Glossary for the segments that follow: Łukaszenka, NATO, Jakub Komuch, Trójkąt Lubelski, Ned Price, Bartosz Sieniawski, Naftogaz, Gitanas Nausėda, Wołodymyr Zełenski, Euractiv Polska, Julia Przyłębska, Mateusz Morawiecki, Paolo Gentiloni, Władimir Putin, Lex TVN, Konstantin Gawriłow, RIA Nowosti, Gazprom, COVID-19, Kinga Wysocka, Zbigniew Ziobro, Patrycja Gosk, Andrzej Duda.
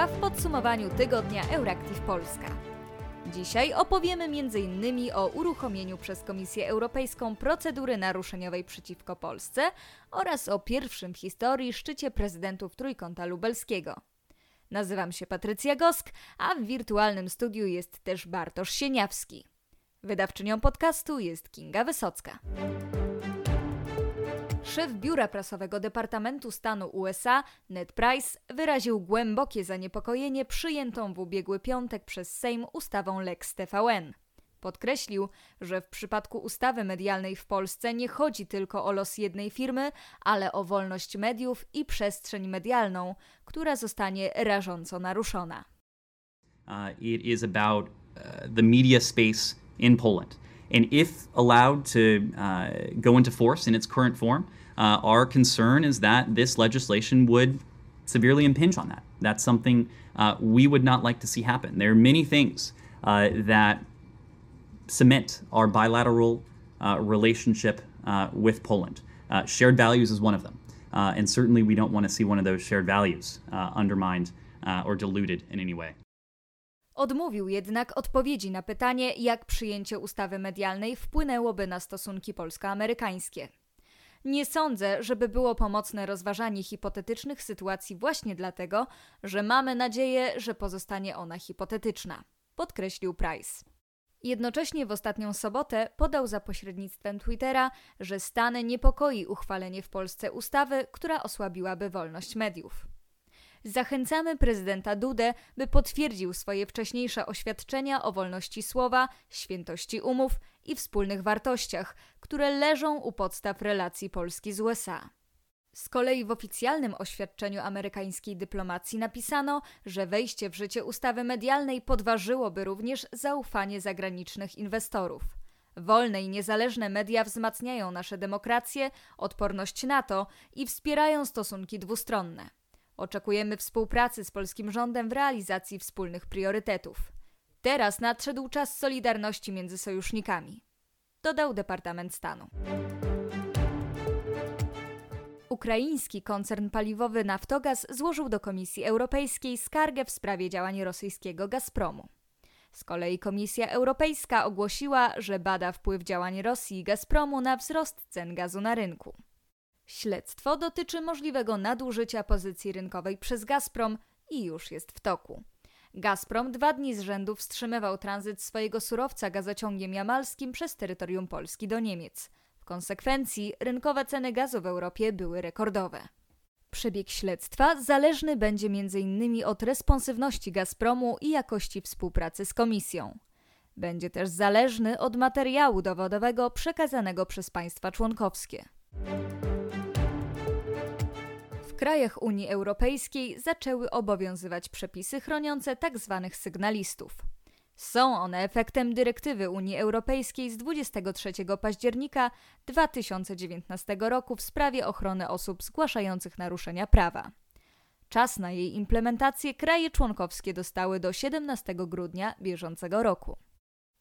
Państwa w podsumowaniu tygodnia Euractiv Polska. Dzisiaj opowiemy m.in. o uruchomieniu przez Komisję Europejską procedury naruszeniowej przeciwko Polsce oraz o pierwszym w historii szczycie prezydentów Trójkąta Lubelskiego. Nazywam się Patrycja Gosk, a w wirtualnym studiu jest też Bartosz Sieniawski. Wydawczynią podcastu jest Kinga Wysocka. Szef Biura Prasowego Departamentu Stanu USA, Ned Price, wyraził głębokie zaniepokojenie przyjętą w ubiegły piątek przez Sejm ustawą Lex TVN. Podkreślił, że w przypadku ustawy medialnej w Polsce nie chodzi tylko o los jednej firmy, ale o wolność mediów i przestrzeń medialną, która zostanie rażąco naruszona. It is about the media space in Poland. And if allowed to go into force in its current form, our concern is that this legislation would severely impinge on that. That's something we would not like to see happen. There are many things that cement our bilateral relationship with Poland. Shared values is one of them. And certainly we don't want to see one of those shared values undermined or diluted in any way. Odmówił jednak odpowiedzi na pytanie, jak przyjęcie ustawy medialnej wpłynęłoby na stosunki polsko-amerykańskie. Nie sądzę, żeby było pomocne rozważanie hipotetycznych sytuacji właśnie dlatego, że mamy nadzieję, że pozostanie ona hipotetyczna, podkreślił Price. Jednocześnie w ostatnią sobotę podał za pośrednictwem Twittera, że Stany niepokoi uchwalenie w Polsce ustawy, która osłabiłaby wolność mediów. Zachęcamy prezydenta Dudę, by potwierdził swoje wcześniejsze oświadczenia o wolności słowa, świętości umów i wspólnych wartościach, które leżą u podstaw relacji Polski z USA. Z kolei w oficjalnym oświadczeniu amerykańskiej dyplomacji napisano, że wejście w życie ustawy medialnej podważyłoby również zaufanie zagranicznych inwestorów. Wolne i niezależne media wzmacniają nasze demokracje, odporność NATO i wspierają stosunki dwustronne. Oczekujemy współpracy z polskim rządem w realizacji wspólnych priorytetów. Teraz nadszedł czas solidarności między sojusznikami, dodał Departament Stanu. Ukraiński koncern paliwowy Naftogaz złożył do Komisji Europejskiej skargę w sprawie działań rosyjskiego Gazpromu. Z kolei Komisja Europejska ogłosiła, że bada wpływ działań Rosji i Gazpromu na wzrost cen gazu na rynku. Śledztwo dotyczy możliwego nadużycia pozycji rynkowej przez Gazprom i już jest w toku. Gazprom 2 dni z rzędu wstrzymywał tranzyt swojego surowca gazociągiem jamalskim przez terytorium Polski do Niemiec. W konsekwencji rynkowe ceny gazu w Europie były rekordowe. Przebieg śledztwa zależny będzie m.in. od responsywności Gazpromu i jakości współpracy z Komisją. Będzie też zależny od materiału dowodowego przekazanego przez państwa członkowskie. W krajach Unii Europejskiej zaczęły obowiązywać przepisy chroniące tzw. sygnalistów. Są one efektem dyrektywy Unii Europejskiej z 23 października 2019 roku w sprawie ochrony osób zgłaszających naruszenia prawa. Czas na jej implementację kraje członkowskie dostały do 17 grudnia bieżącego roku.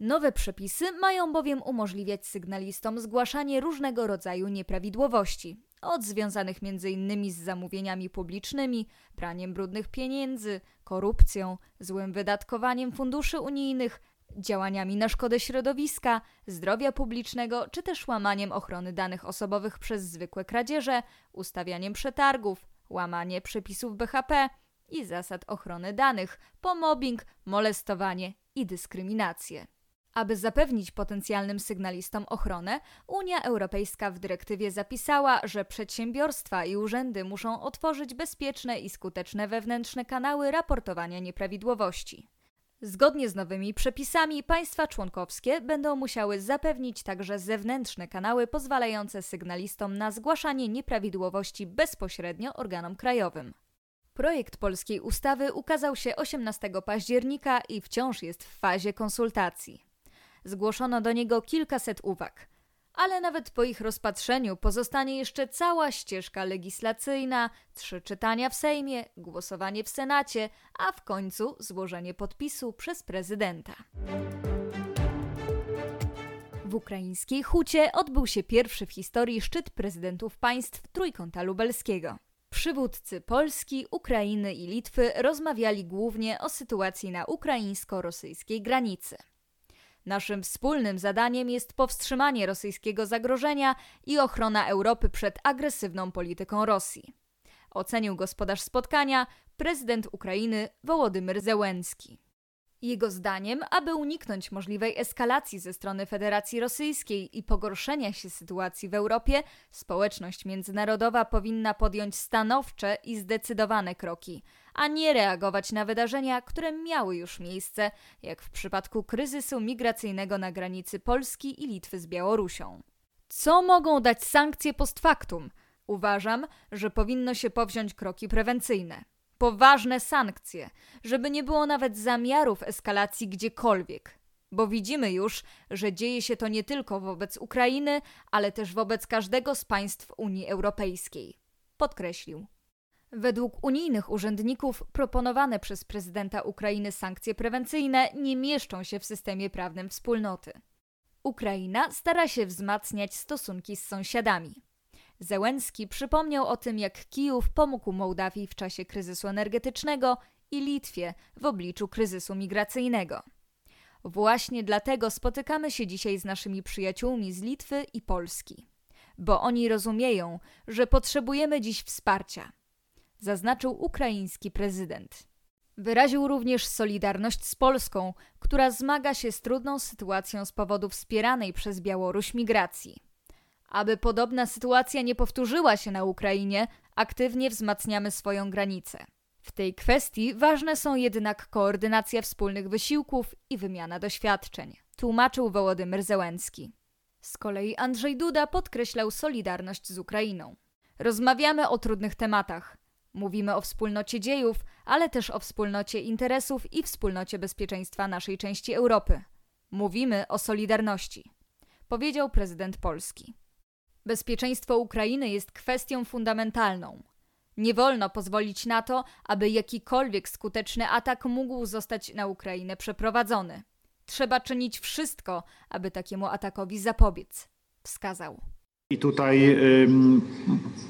Nowe przepisy mają bowiem umożliwiać sygnalistom zgłaszanie różnego rodzaju nieprawidłowości, od związanych m.in. z zamówieniami publicznymi, praniem brudnych pieniędzy, korupcją, złym wydatkowaniem funduszy unijnych, działaniami na szkodę środowiska, zdrowia publicznego czy też łamaniem ochrony danych osobowych przez zwykłe kradzieże, ustawianiem przetargów, łamanie przepisów BHP i zasad ochrony danych, pomobbing, molestowanie i dyskryminację. Aby zapewnić potencjalnym sygnalistom ochronę, Unia Europejska w dyrektywie zapisała, że przedsiębiorstwa i urzędy muszą otworzyć bezpieczne i skuteczne wewnętrzne kanały raportowania nieprawidłowości. Zgodnie z nowymi przepisami państwa członkowskie będą musiały zapewnić także zewnętrzne kanały pozwalające sygnalistom na zgłaszanie nieprawidłowości bezpośrednio organom krajowym. Projekt polskiej ustawy ukazał się 18 października i wciąż jest w fazie konsultacji. Zgłoszono do niego kilkaset uwag, ale nawet po ich rozpatrzeniu pozostanie jeszcze cała ścieżka legislacyjna, 3 czytania w Sejmie, głosowanie w Senacie, a w końcu złożenie podpisu przez prezydenta. W ukraińskiej Hucie odbył się pierwszy w historii szczyt prezydentów państw Trójkąta Lubelskiego. przywódcy Polski, Ukrainy i Litwy rozmawiali głównie o sytuacji na ukraińsko-rosyjskiej granicy. Naszym wspólnym zadaniem jest powstrzymanie rosyjskiego zagrożenia i ochrona Europy przed agresywną polityką Rosji, ocenił gospodarz spotkania prezydent Ukrainy Wołodymyr Zełenski. Jego zdaniem, aby uniknąć możliwej eskalacji ze strony Federacji Rosyjskiej i pogorszenia się sytuacji w Europie, społeczność międzynarodowa powinna podjąć stanowcze i zdecydowane kroki, a nie reagować na wydarzenia, które miały już miejsce, jak w przypadku kryzysu migracyjnego na granicy Polski i Litwy z Białorusią. Co mogą dać sankcje post factum? Uważam, że powinno się powziąć kroki prewencyjne. Poważne sankcje, żeby nie było nawet zamiarów eskalacji gdziekolwiek. Bo widzimy już, że dzieje się to nie tylko wobec Ukrainy, ale też wobec każdego z państw Unii Europejskiej, podkreślił. Według unijnych urzędników proponowane przez prezydenta Ukrainy sankcje prewencyjne nie mieszczą się w systemie prawnym wspólnoty. Ukraina stara się wzmacniać stosunki z sąsiadami. Zełenski przypomniał o tym, jak Kijów pomógł Mołdawii w czasie kryzysu energetycznego i Litwie w obliczu kryzysu migracyjnego. Właśnie dlatego spotykamy się dzisiaj z naszymi przyjaciółmi z Litwy i Polski, bo oni rozumieją, że potrzebujemy dziś wsparcia, zaznaczył ukraiński prezydent. Wyraził również solidarność z Polską, która zmaga się z trudną sytuacją z powodu wspieranej przez Białoruś migracji. Aby podobna sytuacja nie powtórzyła się na Ukrainie, aktywnie wzmacniamy swoją granicę. W tej kwestii ważne są jednak koordynacja wspólnych wysiłków i wymiana doświadczeń, tłumaczył Wołodymyr Zełenski. Z kolei Andrzej Duda podkreślał solidarność z Ukrainą. Rozmawiamy o trudnych tematach. Mówimy o wspólnocie dziejów, ale też o wspólnocie interesów i wspólnocie bezpieczeństwa naszej części Europy. Mówimy o solidarności, powiedział prezydent Polski. Bezpieczeństwo Ukrainy jest kwestią fundamentalną. Nie wolno pozwolić na to, aby jakikolwiek skuteczny atak mógł zostać na Ukrainę przeprowadzony. Trzeba czynić wszystko, aby takiemu atakowi zapobiec, wskazał. I tutaj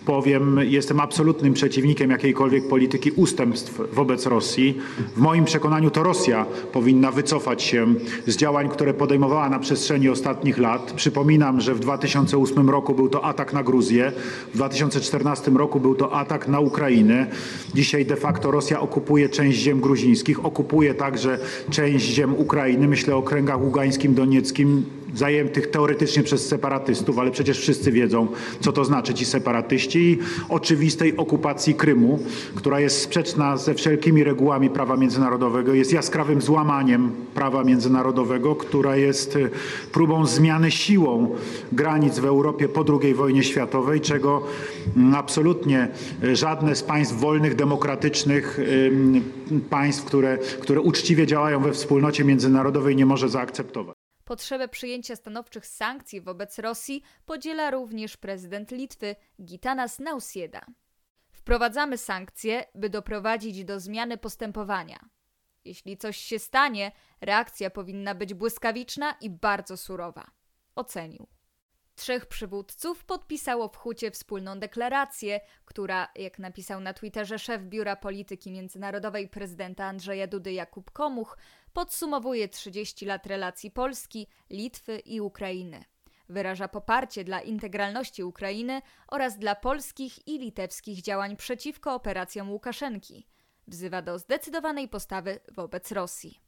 powiem, jestem absolutnym przeciwnikiem jakiejkolwiek polityki ustępstw wobec Rosji. W moim przekonaniu to Rosja powinna wycofać się z działań, które podejmowała na przestrzeni ostatnich lat. Przypominam, że w 2008 roku był to atak na Gruzję, w 2014 roku był to atak na Ukrainę. Dzisiaj de facto Rosja okupuje część ziem gruzińskich, okupuje także część ziem Ukrainy, myślę o okręgach ługańskim, donieckim, zajętych teoretycznie przez separatystów, ale przecież wszyscy wiedzą, co to znaczy ci separatyści, i oczywistej okupacji Krymu, która jest sprzeczna ze wszelkimi regułami prawa międzynarodowego, jest jaskrawym złamaniem prawa międzynarodowego, która jest próbą zmiany siłą granic w Europie po II wojnie światowej, czego absolutnie żadne z państw wolnych, demokratycznych, państw, które uczciwie działają we wspólnocie międzynarodowej, nie może zaakceptować. Potrzebę przyjęcia stanowczych sankcji wobec Rosji podziela również prezydent Litwy Gitanas Nausėda. Wprowadzamy sankcje, by doprowadzić do zmiany postępowania. Jeśli coś się stanie, reakcja powinna być błyskawiczna i bardzo surowa, ocenił. Trzech przywódców podpisało w Hucie wspólną deklarację, która, jak napisał na Twitterze szef Biura Polityki Międzynarodowej prezydenta Andrzeja Dudy Jakub Komuch, podsumowuje 30 lat relacji Polski, Litwy i Ukrainy. Wyraża poparcie dla integralności Ukrainy oraz dla polskich i litewskich działań przeciwko operacjom Łukaszenki. Wzywa do zdecydowanej postawy wobec Rosji.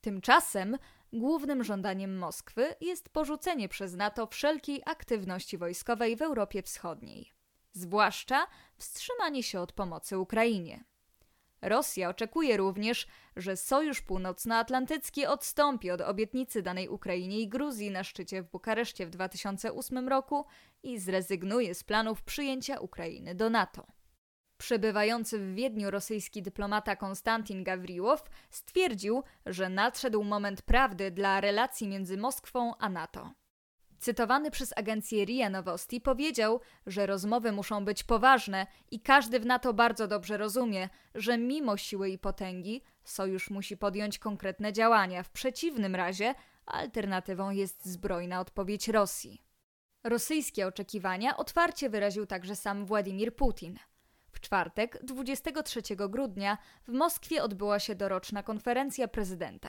Tymczasem głównym żądaniem Moskwy jest porzucenie przez NATO wszelkiej aktywności wojskowej w Europie Wschodniej, zwłaszcza wstrzymanie się od pomocy Ukrainie. Rosja oczekuje również, że Sojusz Północnoatlantycki odstąpi od obietnicy danej Ukrainie i Gruzji na szczycie w Bukareszcie w 2008 roku i zrezygnuje z planów przyjęcia Ukrainy do NATO. Przebywający w Wiedniu rosyjski dyplomata Konstantin Gawriłow stwierdził, że nadszedł moment prawdy dla relacji między Moskwą a NATO. Cytowany przez agencję RIA Nowosti powiedział, że rozmowy muszą być poważne i każdy w NATO bardzo dobrze rozumie, że mimo siły i potęgi sojusz musi podjąć konkretne działania. W przeciwnym razie alternatywą jest zbrojna odpowiedź Rosji. Rosyjskie oczekiwania otwarcie wyraził także sam Władimir Putin. W W czwartek, 23 grudnia, w Moskwie odbyła się doroczna konferencja prezydenta.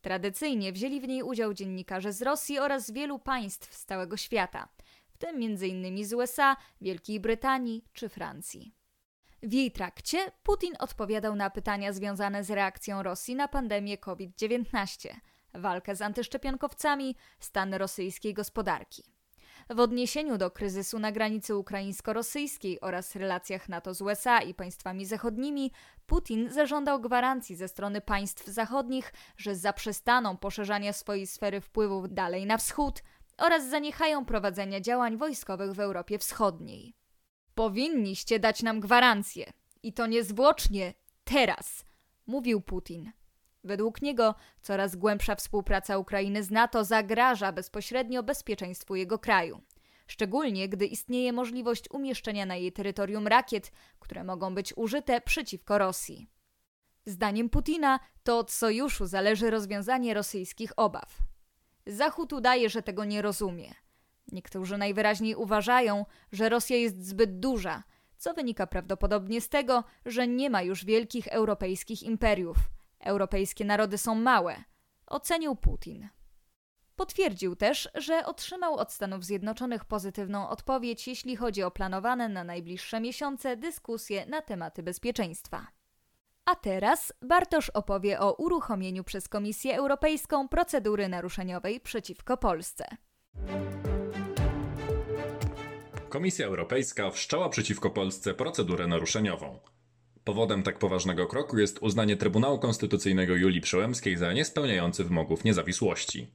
Tradycyjnie wzięli w niej udział dziennikarze z Rosji oraz z wielu państw z całego świata, w tym m.in. z USA, Wielkiej Brytanii czy Francji. W jej trakcie Putin odpowiadał na pytania związane z reakcją Rosji na pandemię COVID-19, walkę z antyszczepionkowcami, stan rosyjskiej gospodarki. W odniesieniu do kryzysu na granicy ukraińsko-rosyjskiej oraz relacjach NATO z USA i państwami zachodnimi, Putin zażądał gwarancji ze strony państw zachodnich, że zaprzestaną poszerzania swojej sfery wpływów dalej na wschód oraz zaniechają prowadzenia działań wojskowych w Europie Wschodniej. Powinniście dać nam gwarancję i to niezwłocznie, teraz, mówił Putin. Według niego coraz głębsza współpraca Ukrainy z NATO zagraża bezpośrednio bezpieczeństwu jego kraju. Szczególnie gdy istnieje możliwość umieszczenia na jej terytorium rakiet, które mogą być użyte przeciwko Rosji. Zdaniem Putina to od sojuszu zależy rozwiązanie rosyjskich obaw. Zachód udaje, że tego nie rozumie. Niektórzy najwyraźniej uważają, że Rosja jest zbyt duża, co wynika prawdopodobnie z tego, że nie ma już wielkich europejskich imperiów. Europejskie narody są małe, ocenił Putin. Potwierdził też, że otrzymał od Stanów Zjednoczonych pozytywną odpowiedź, jeśli chodzi o planowane na najbliższe miesiące dyskusje na tematy bezpieczeństwa. A teraz Bartosz opowie o uruchomieniu przez Komisję Europejską procedury naruszeniowej przeciwko Polsce. Komisja Europejska wszczęła przeciwko Polsce procedurę naruszeniową. Powodem tak poważnego kroku jest uznanie Trybunału Konstytucyjnego Julii Przyłębskiej za niespełniający wymogów niezawisłości.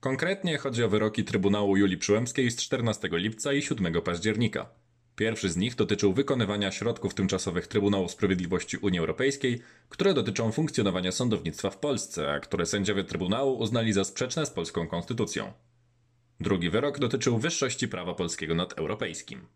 Konkretnie chodzi o wyroki Trybunału Julii Przyłębskiej z 14 lipca i 7 października. Pierwszy z nich dotyczył wykonywania środków tymczasowych Trybunału Sprawiedliwości Unii Europejskiej, które dotyczą funkcjonowania sądownictwa w Polsce, a które sędziowie Trybunału uznali za sprzeczne z polską konstytucją. Drugi wyrok dotyczył wyższości prawa polskiego nad europejskim.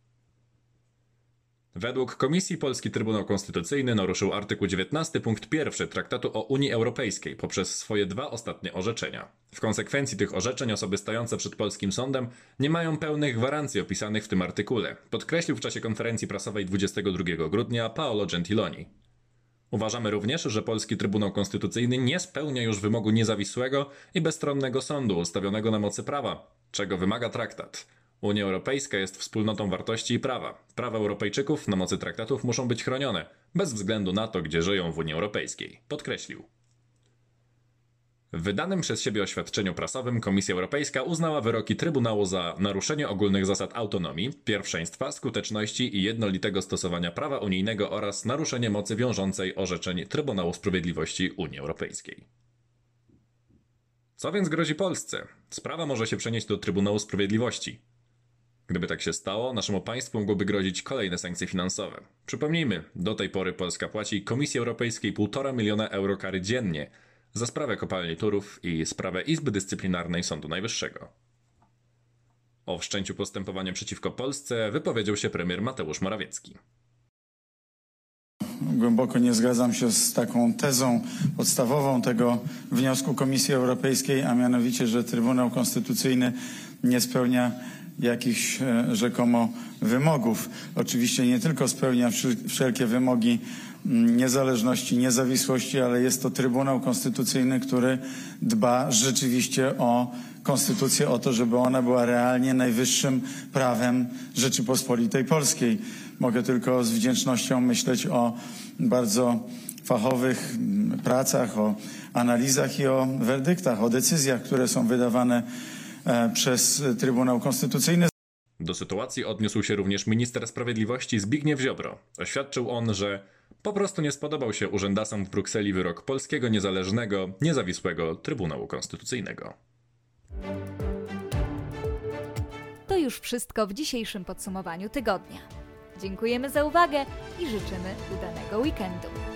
Według Komisji Polski Trybunał Konstytucyjny naruszył artykuł 19 punkt 1 Traktatu o Unii Europejskiej poprzez swoje dwa ostatnie orzeczenia. W konsekwencji tych orzeczeń osoby stojące przed polskim sądem nie mają pełnych gwarancji opisanych w tym artykule, podkreślił w czasie konferencji prasowej 22 grudnia Paolo Gentiloni. Uważamy również, że polski Trybunał Konstytucyjny nie spełnia już wymogu niezawisłego i bezstronnego sądu ustawionego na mocy prawa, czego wymaga traktat. Unia Europejska jest wspólnotą wartości i prawa. Prawa Europejczyków na mocy traktatów muszą być chronione, bez względu na to, gdzie żyją w Unii Europejskiej, podkreślił. W wydanym przez siebie oświadczeniu prasowym Komisja Europejska uznała wyroki Trybunału za naruszenie ogólnych zasad autonomii, pierwszeństwa, skuteczności i jednolitego stosowania prawa unijnego oraz naruszenie mocy wiążącej orzeczeń Trybunału Sprawiedliwości Unii Europejskiej. Co więc grozi Polsce? Sprawa może się przenieść do Trybunału Sprawiedliwości. Gdyby tak się stało, naszemu państwu mogłyby grozić kolejne sankcje finansowe. Przypomnijmy, do tej pory Polska płaci Komisji Europejskiej 1,5 miliona euro kary dziennie za sprawę kopalni Turów i sprawę Izby Dyscyplinarnej Sądu Najwyższego. O wszczęciu postępowania przeciwko Polsce wypowiedział się premier Mateusz Morawiecki. Głęboko nie zgadzam się z taką tezą podstawową tego wniosku Komisji Europejskiej, a mianowicie, że Trybunał Konstytucyjny nie spełnia jakichś rzekomo wymogów. Oczywiście nie tylko spełnia wszelkie wymogi niezależności, niezawisłości, ale jest to Trybunał Konstytucyjny, który dba rzeczywiście o Konstytucję, o to, żeby ona była realnie najwyższym prawem Rzeczypospolitej Polskiej. Mogę tylko z wdzięcznością myśleć o bardzo fachowych pracach, o analizach i o werdyktach, o decyzjach, które są wydawane przez Trybunał Konstytucyjny. Do sytuacji odniósł się również minister sprawiedliwości Zbigniew Ziobro. Oświadczył on, że po prostu nie spodobał się urzędasom w Brukseli wyrok polskiego niezależnego, niezawisłego Trybunału Konstytucyjnego. To już wszystko w dzisiejszym podsumowaniu tygodnia. Dziękujemy za uwagę i życzymy udanego weekendu.